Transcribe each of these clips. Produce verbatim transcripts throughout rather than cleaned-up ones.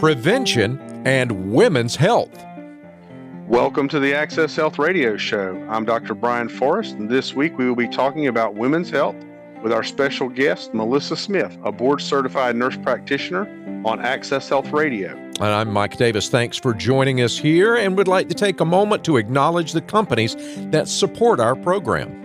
prevention, and women's health. Welcome to the Access Health Radio Show. I'm Doctor Brian Forrest, and this week we will be talking about women's health with our special guest, Melissa Smith, a board-certified nurse practitioner on Access Health Radio. And I'm Mike Davis. Thanks for joining us here, and would like to take a moment to acknowledge the companies that support our program.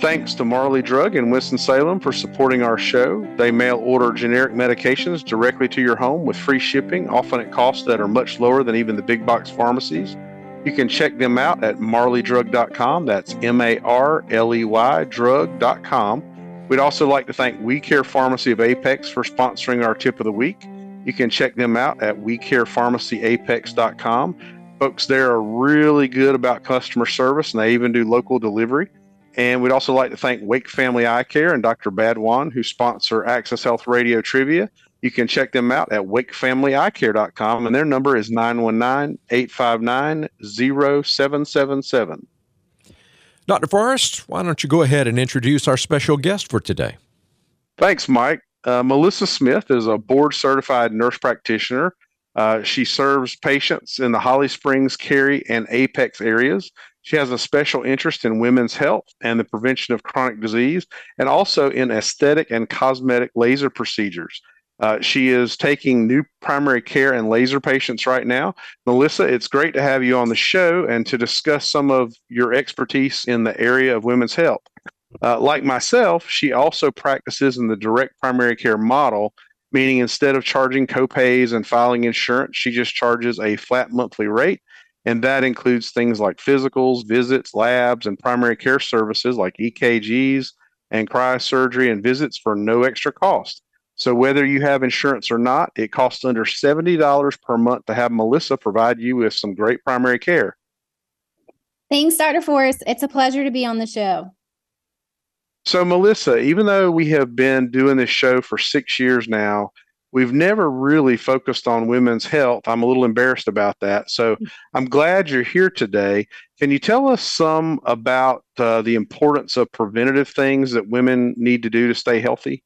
Thanks to Marley Drug in Winston-Salem for supporting our show. They mail order generic medications directly to your home with free shipping, often at costs that are much lower than even the big box pharmacies. You can check them out at marley drug dot com. That's M A R L E Y drug dot com. We'd also like to thank We Care Pharmacy of Apex for sponsoring our tip of the week. You can check them out at we care pharmacy apex dot com. Folks there are really good about customer service, and they even do local delivery. And we'd also like to thank Wake Family Eye Care and Doctor Badwan, who sponsor Access Health Radio Trivia. You can check them out at wake family eye care dot com, and their number is nine one nine, eight five nine, zero seven seven seven. Doctor Forrest, why don't you go ahead and introduce our special guest for today? Thanks, Mike. Uh, Melissa Smith is a board-certified nurse practitioner. Uh, she serves patients in the Holly Springs, Cary, and Apex areas. She has a special interest in women's health and the prevention of chronic disease, and also in aesthetic and cosmetic laser procedures. Uh, she is taking new primary care and laser patients right now. Melissa, it's great to have you on the show and to discuss some of your expertise in the area of women's health. Uh, like myself, she also practices in the direct primary care model, meaning instead of charging copays and filing insurance, she just charges a flat monthly rate. And that includes things like physicals, visits, labs, and primary care services like E K Gs and cryosurgery and visits for no extra cost. So whether you have insurance or not, it costs under seventy dollars per month to have Melissa provide you with some great primary care. Thanks, Doctor Forrest. It's a pleasure to be on the show. So Melissa, even though we have been doing this show for six years now, we've never really focused on women's health. I'm a little embarrassed about that. So I'm glad you're here today. Can you tell us some about uh, the importance of preventative things that women need to do to stay healthy?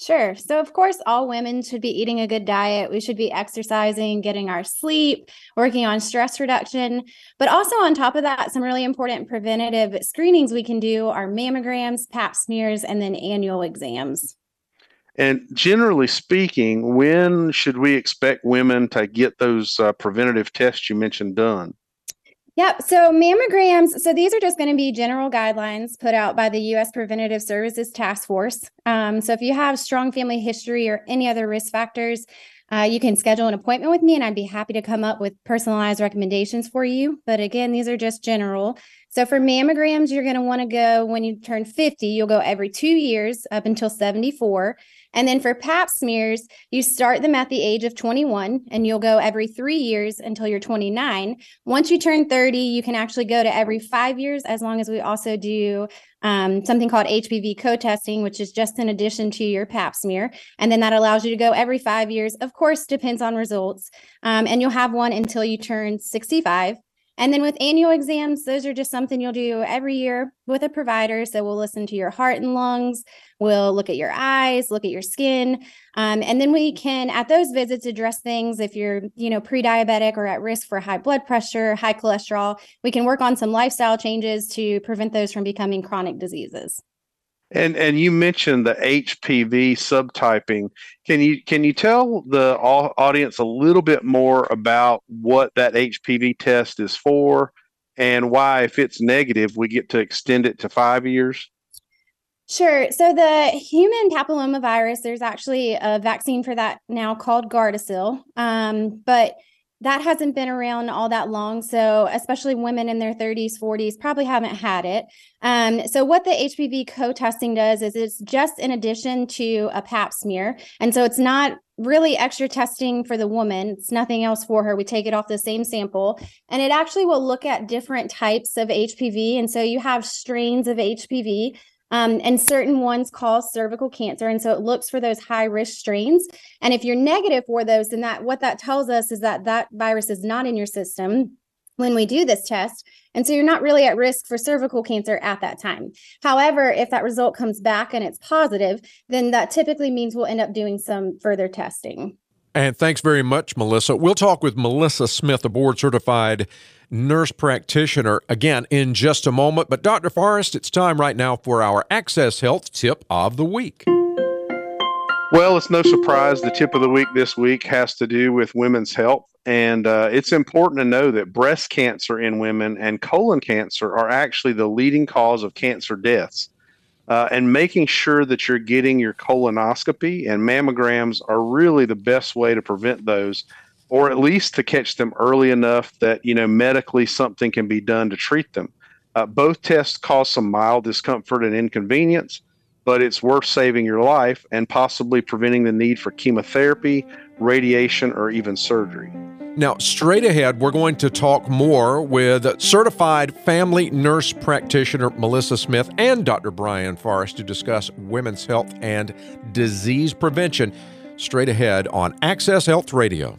Sure. So of course, all women should be eating a good diet. We should be exercising, getting our sleep, working on stress reduction. But also on top of that, some really important preventative screenings we can do are mammograms, pap smears, and then annual exams. And generally speaking, when should we expect women to get those uh, preventative tests you mentioned done? Yep. So mammograms, so these are just going to be general guidelines put out by the U S Preventative Services Task Force. Um, so if you have strong family history or any other risk factors, uh, you can schedule an appointment with me and I'd be happy to come up with personalized recommendations for you. But again, these are just general. So for mammograms, you're going to want to go when you turn fifty, you'll go every two years up until seventy-four. And then for pap smears, you start them at the age of twenty-one and you'll go every three years until you're twenty-nine. Once you turn thirty, you can actually go to every five years as long as we also do um, something called H P V co-testing, which is just in addition to your pap smear. And then that allows you to go every five years. Of course, depends on results. Um, and you'll have one until you turn sixty-five. And then with annual exams, those are just something you'll do every year with a provider. So we'll listen to your heart and lungs. We'll look at your eyes, look at your skin. Um, and then we can, at those visits, address things if you're, you know, pre-diabetic or at risk for high blood pressure, high cholesterol. We can work on some lifestyle changes to prevent those from becoming chronic diseases. And and you mentioned the H P V subtyping. Can you can you tell the audience a little bit more about what that H P V test is for and why, if it's negative, we get to extend it to five years? Sure. So the human papillomavirus, there's actually a vaccine for that now called Gardasil. Um, but that hasn't been around all that long. So especially women in their thirties, forties probably haven't had it. Um, so what the H P V co-testing does is it's just in addition to a pap smear. And so it's not really extra testing for the woman. It's nothing else for her. We take it off the same sample and it actually will look at different types of H P V. And so you have strains of H P V. Um, and certain ones cause cervical cancer. And so it looks for those high risk strains. And if you're negative for those, then that what that tells us is that that virus is not in your system when we do this test. And so you're not really at risk for cervical cancer at that time. However, if that result comes back and it's positive, then that typically means we'll end up doing some further testing. And thanks very much, Melissa. We'll talk with Melissa Smith, a board-certified nurse practitioner, again in just a moment. But Doctor Forrest, it's time right now for our Access Health Tip of the Week. Well, it's no surprise the tip of the week this week has to do with women's health. And uh, it's important to know that breast cancer in women and colon cancer are actually the leading cause of cancer deaths. Uh, and making sure that you're getting your colonoscopy and mammograms are really the best way to prevent those, or at least to catch them early enough that, you know, medically something can be done to treat them. Uh, both tests cause some mild discomfort and inconvenience, but it's worth saving your life and possibly preventing the need for chemotherapy, radiation, or even surgery. Now, straight ahead, we're going to talk more with certified family nurse practitioner Melissa Smith and Doctor Brian Forrest to discuss women's health and disease prevention. Straight ahead on Access Health Radio.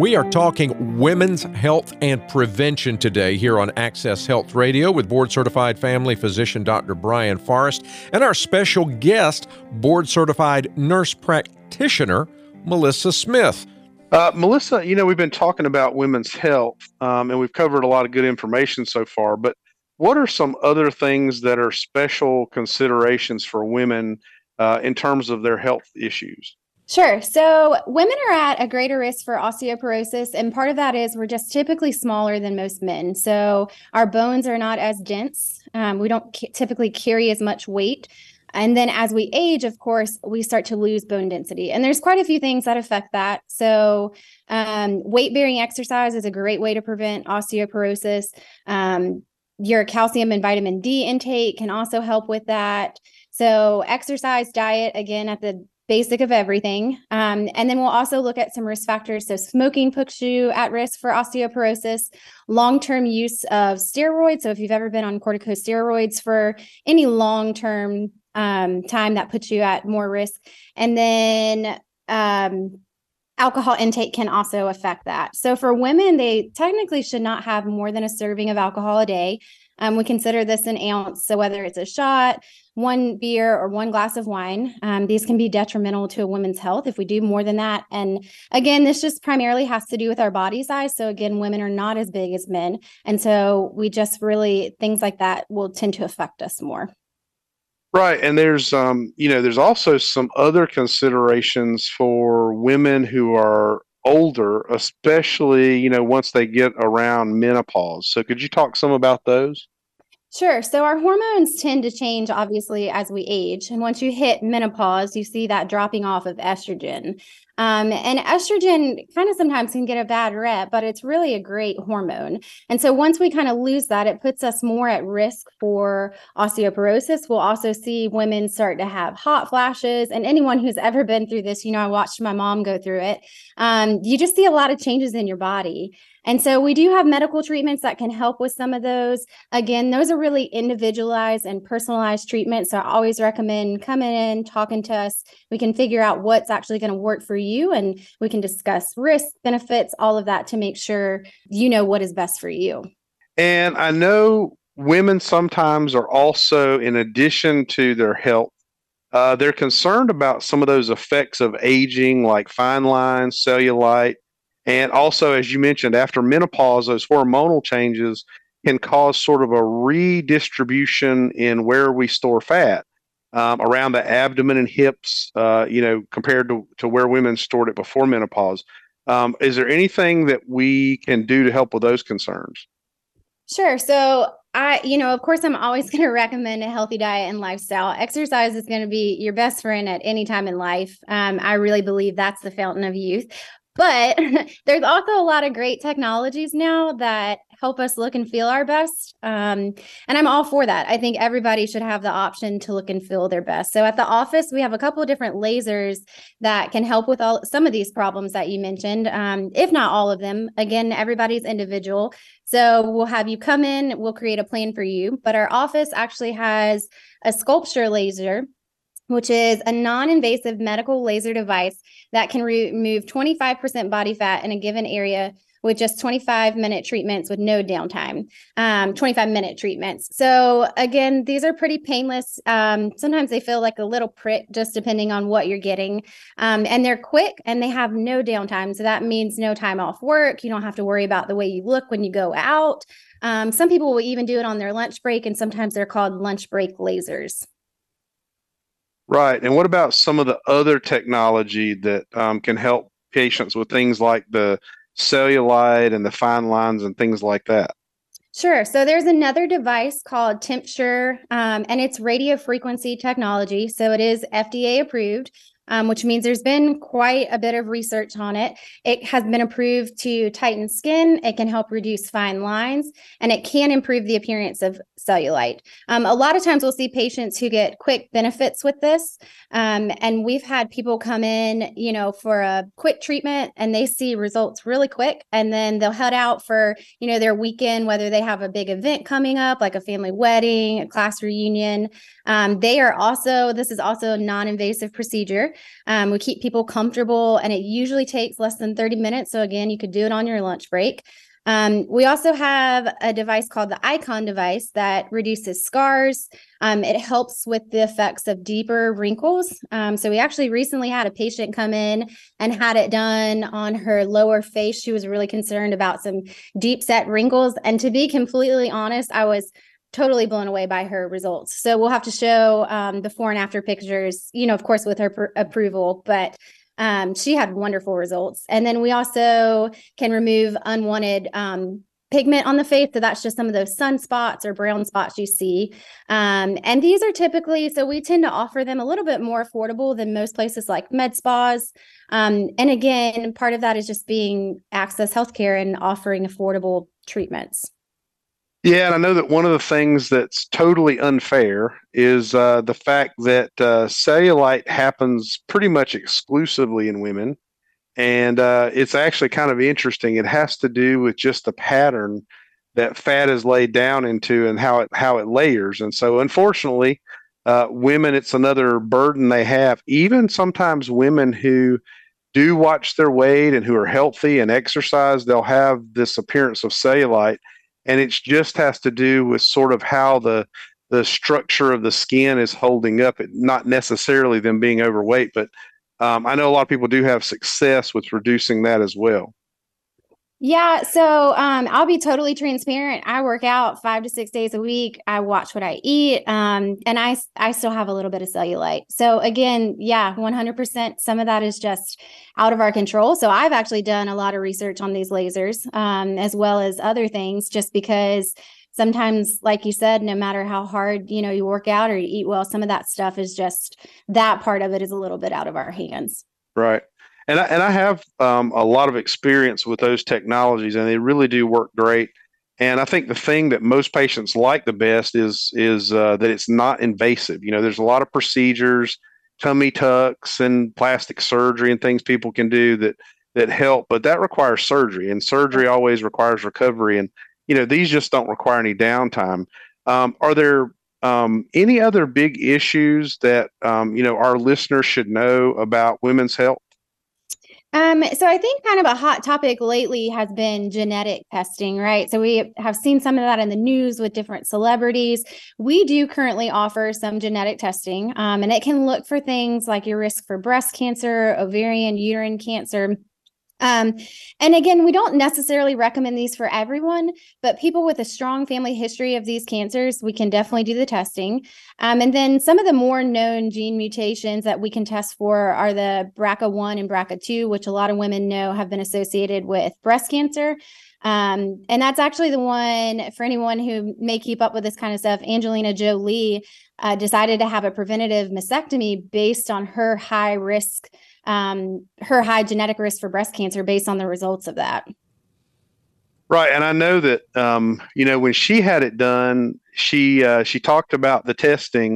We are talking women's health and prevention today here on Access Health Radio with board-certified family physician Doctor Brian Forrest and our special guest, board-certified nurse practitioner Melissa Smith. Uh, Melissa, you know, we've been talking about women's health, um, and we've covered a lot of good information so far, but what are some other things that are special considerations for women uh, in terms of their health issues? Sure. So women are at a greater risk for osteoporosis, and part of that is we're just typically smaller than most men. So our bones are not as dense. Um, we don't c- typically carry as much weight. And then as we age, of course, we start to lose bone density. And there's quite a few things that affect that. So um, weight-bearing exercise is a great way to prevent osteoporosis. Um, your calcium and vitamin D intake can also help with that. So exercise, diet, again, at the basic of everything. Um, and then we'll also look at some risk factors. So smoking puts you at risk for osteoporosis, long-term use of steroids. So if you've ever been on corticosteroids for any long-term um, time, that puts you at more risk. And then um, alcohol intake can also affect that. So for women, they technically should not have more than a serving of alcohol a day. Um, we consider this an ounce. So whether it's a shot, one beer, or one glass of wine, um, these can be detrimental to a woman's health if we do more than that. And again, this just primarily has to do with our body size. So again, women are not as big as men. And so we just really, things like that will tend to affect us more. Right. And there's, um, you know, there's also some other considerations for women who are older, especially, you know, once they get around menopause. So could you talk some about those? Sure. So our hormones tend to change, obviously, as we age. And once you hit menopause, you see that dropping off of estrogen. Um, and estrogen kind of sometimes can get a bad rep, but it's really a great hormone. And so once we kind of lose that, it puts us more at risk for osteoporosis. We'll also see women start to have hot flashes. And anyone who's ever been through this, you know, I watched my mom go through it. Um, you just see a lot of changes in your body. And so we do have medical treatments that can help with some of those. Again, those are really individualized and personalized treatments. So I always recommend coming in, talking to us. We can figure out what's actually going to work for you, and we can discuss risks, benefits, all of that to make sure you know what is best for you. And I know women sometimes are also, in addition to their health, uh, they're concerned about some of those effects of aging, like fine lines, cellulite. And also, as you mentioned, after menopause, those hormonal changes can cause sort of a redistribution in where we store fat um, around the abdomen and hips, uh, you know, compared to, to where women stored it before menopause. Um, is there anything that we can do to help with those concerns? Sure. So I, you know, of course, I'm always going to recommend a healthy diet and lifestyle. Exercise is going to be your best friend at any time in life. Um, I really believe that's the fountain of youth. But there's also a lot of great technologies now that help us look and feel our best. Um, and I'm all for that. I think everybody should have the option to look and feel their best. So at the office, we have a couple of different lasers that can help with all some of these problems that you mentioned, um, if not all of them. Again, everybody's individual. So we'll have you come in, we'll create a plan for you. But our office actually has a sculpture laser which is a non-invasive medical laser device that can remove twenty-five percent body fat in a given area with just twenty-five minute treatments with no downtime, um, twenty-five minute treatments. So again, these are pretty painless. Um, sometimes they feel like a little prick, just depending on what you're getting. Um, and they're quick and they have no downtime. So that means no time off work. You don't have to worry about the way you look when you go out. Um, some people will even do it on their lunch break, and sometimes they're called lunch break lasers. Right. And what about some of the other technology that um, can help patients with things like the cellulite and the fine lines and things like that? Sure. So there's another device called TempSure, um, and it's radio frequency technology. So it is F D A approved, um, which means there's been quite a bit of research on it. It has been approved to tighten skin. It can help reduce fine lines, and it can improve the appearance of cellulite. Um, a lot of times we'll see patients who get quick benefits with this. Um, and we've had people come in, you know, for a quick treatment and they see results really quick. And then they'll head out for, you know, their weekend, whether they have a big event coming up, like a family wedding, a class reunion. Um, they are also, this is also a non-invasive procedure. Um, we keep people comfortable, and it usually takes less than thirty minutes. So again, you could do it on your lunch break. Um, we also have a device called the Icon device that reduces scars. Um, it helps with the effects of deeper wrinkles. Um, so we actually recently had a patient come in and had it done on her lower face. She was really concerned about some deep set wrinkles. And to be completely honest, I was totally blown away by her results. So we'll have to show um, before and after pictures, you know, of course, with her pr- approval, but Um, she had wonderful results. And then we also can remove unwanted um, pigment on the face. So that's just some of those sunspots or brown spots you see. Um, and these are typically, so we tend to offer them a little bit more affordable than most places like med spas. Um, and again, part of that is just being access healthcare and offering affordable treatments. Yeah, and I know that one of the things that's totally unfair is uh, the fact that uh, cellulite happens pretty much exclusively in women, and uh, it's actually kind of interesting. It has to do with just the pattern that fat is laid down into and how it how it layers. And so, unfortunately, uh, women, it's another burden they have. Even sometimes women who do watch their weight and who are healthy and exercise, they'll have this appearance of cellulite. And it just has to do with sort of how the the structure of the skin is holding up. It, not necessarily them being overweight, but um, I know a lot of people do have success with reducing that as well. Yeah, so um, I'll be totally transparent. I work out five to six days a week. I watch what I eat, um, and I I still have a little bit of cellulite. So again, yeah, one hundred percent. Some of that is just out of our control. So I've actually done a lot of research on these lasers, um, as well as other things, just because sometimes, like you said, no matter how hard, you know, you work out or you eat well, some of that stuff is just, that part of it is a little bit out of our hands. Right. And I, and I have um, a lot of experience with those technologies, and they really do work great. And I think the thing that most patients like the best is is uh, that it's not invasive. You know, there's a lot of procedures, tummy tucks and plastic surgery and things people can do that that help, but that requires surgery, and surgery always requires recovery. And, you know, these just don't require any downtime. Um, are there Um, any other big issues that, um, you know, our listeners should know about women's health? Um, so I think kind of a hot topic lately has been genetic testing, right? So we have seen some of that in the news with different celebrities. We do currently offer some genetic testing, um, and it can look for things like your risk for breast cancer, ovarian, uterine cancer. Um, and again, we don't necessarily recommend these for everyone, but people with a strong family history of these cancers, we can definitely do the testing. Um, and then some of the more known gene mutations that we can test for are the B R C A one and B R C A two, which a lot of women know have been associated with breast cancer. Um, and that's actually the one, for anyone who may keep up with this kind of stuff, Angelina Jolie uh, decided to have a preventative mastectomy based on her high risk, um, her high genetic risk for breast cancer based on the results of that. Right. And I know that, um, you know, when she had it done, she, uh, she talked about the testing,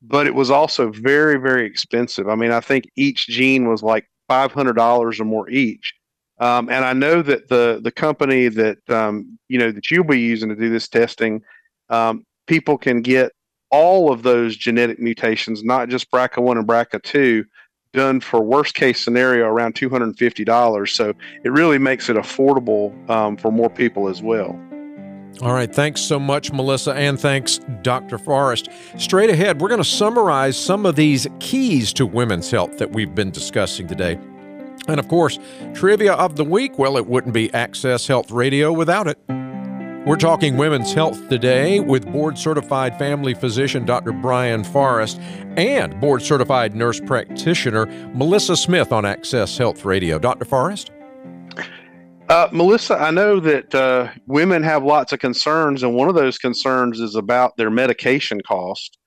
but it was also very, very expensive. I mean, I think each gene was like five hundred dollars or more each. Um, and I know that the the company that, um, you know, that you'll be using to do this testing, um, people can get all of those genetic mutations, not just B R C A one and B R C A two, done for worst case scenario around two hundred fifty dollars. So it really makes it affordable um, for more people as well. All right. Thanks so much, Melissa, and thanks, Doctor Forrest. Straight ahead, we're going to summarize some of these keys to women's health that we've been discussing today. And of course, trivia of the week. Well, it wouldn't be Access Health Radio without it. We're talking women's health today with board-certified family physician Doctor Brian Forrest and board-certified nurse practitioner Melissa Smith on Access Health Radio. Doctor Forrest? Uh, Melissa, I know that uh, women have lots of concerns, and one of those concerns is about their medication cost.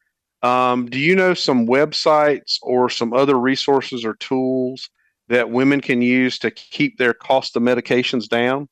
Um, do you know some websites or some other resources or tools that women can use to keep their cost of medications down?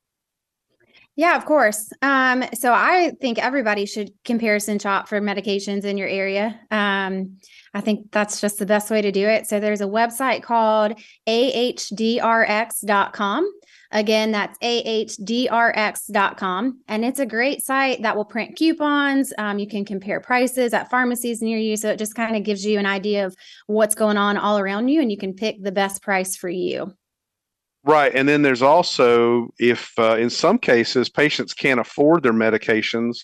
Yeah, of course. Um, so I think everybody should comparison shop for medications in your area. Um, I think that's just the best way to do it. So there's a website called a h d r x dot com. Again, that's a h d r x dot com. And it's a great site that will print coupons. Um, you can compare prices at pharmacies near you. So it just kind of gives you an idea of what's going on all around you, and you can pick the best price for you. Right. And then there's also, if uh, in some cases patients can't afford their medications,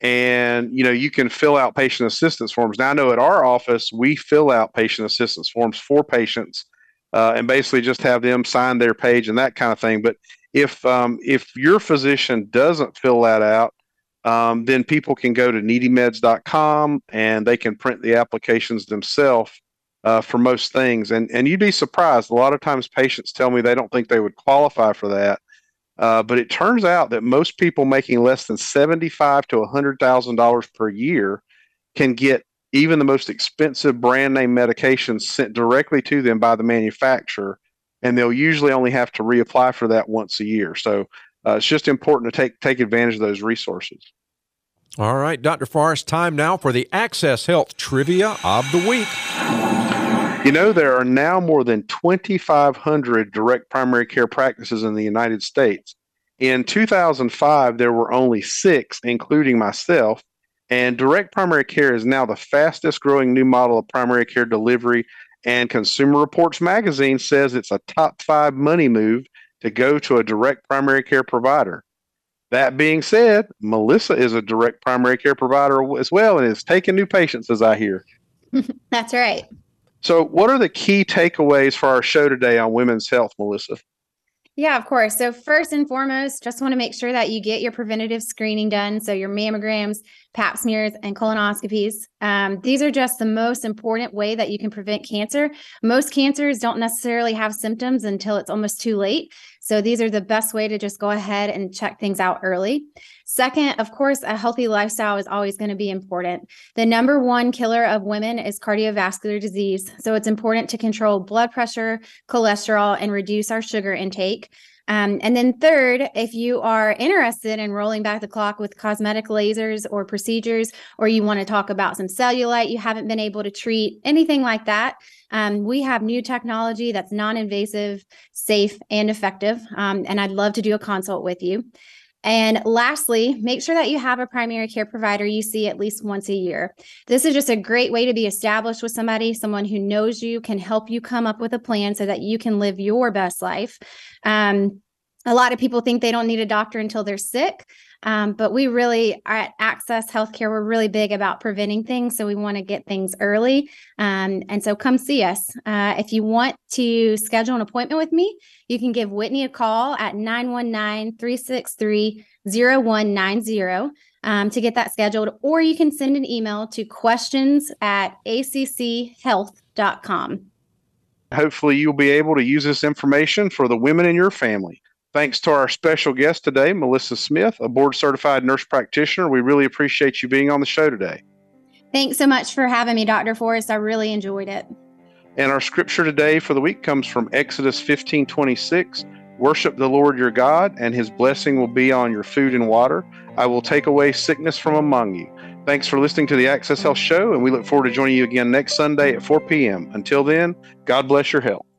and, you know, you can fill out patient assistance forms. Now, I know at our office, we fill out patient assistance forms for patients uh, and basically just have them sign their page and that kind of thing. But if um, if your physician doesn't fill that out, um, then people can go to needy meds dot com and they can print the applications themselves. Uh, for most things. And and you'd be surprised. A lot of times patients tell me they don't think they would qualify for that. Uh, but it turns out that most people making less than seventy-five thousand to one hundred thousand dollars per year can get even the most expensive brand name medications sent directly to them by the manufacturer. And they'll usually only have to reapply for that once a year. So uh, it's just important to take take advantage of those resources. All right, Doctor Forrest, time now for the Access Health Trivia of the Week. You know, there are now more than twenty-five hundred direct primary care practices in the United States. In two thousand five, there were only six, including myself, and direct primary care is now the fastest growing new model of primary care delivery, and Consumer Reports magazine says it's a top five money move to go to a direct primary care provider. That being said, Melissa is a direct primary care provider as well and is taking new patients, as I hear. That's right. So what are the key takeaways for our show today on women's health, Melissa? Yeah, of course. So first and foremost, just want to make sure that you get your preventative screening done. So your mammograms, pap smears, and colonoscopies. Um, these are just the most important way that you can prevent cancer. Most cancers don't necessarily have symptoms until it's almost too late. So these are the best way to just go ahead and check things out early. Second, of course, a healthy lifestyle is always going to be important. The number one killer of women is cardiovascular disease. So it's important to control blood pressure, cholesterol, and reduce our sugar intake. Um, and then third, if you are interested in rolling back the clock with cosmetic lasers or procedures, or you want to talk about some cellulite you haven't been able to treat, anything like that, um, we have new technology that's non-invasive, safe, and effective. Um, and I'd love to do a consult with you. And lastly, make sure that you have a primary care provider you see at least once a year. This is just a great way to be established with somebody, someone who knows you, can help you come up with a plan so that you can live your best life. Um, a lot of people think they don't need a doctor until they're sick, um, but we really are at Access Healthcare. We're really big about preventing things, so we want to get things early. Um, and so come see us. Uh, if you want to schedule an appointment with me, you can give Whitney a call at nine one nine, three six three, zero one nine zero um, to get that scheduled, or you can send an email to questions at a c c health dot com. Hopefully you'll be able to use this information for the women in your family. Thanks to our special guest today, Melissa Smith, a board-certified nurse practitioner. We really appreciate you being on the show today. Thanks so much for having me, Doctor Forrest. I really enjoyed it. And our scripture today for the week comes from Exodus fifteen twenty-six. Worship the Lord your God, and his blessing will be on your food and water. I will take away sickness from among you. Thanks for listening to the Access Health Show, and we look forward to joining you again next Sunday at four p.m. Until then, God bless your health.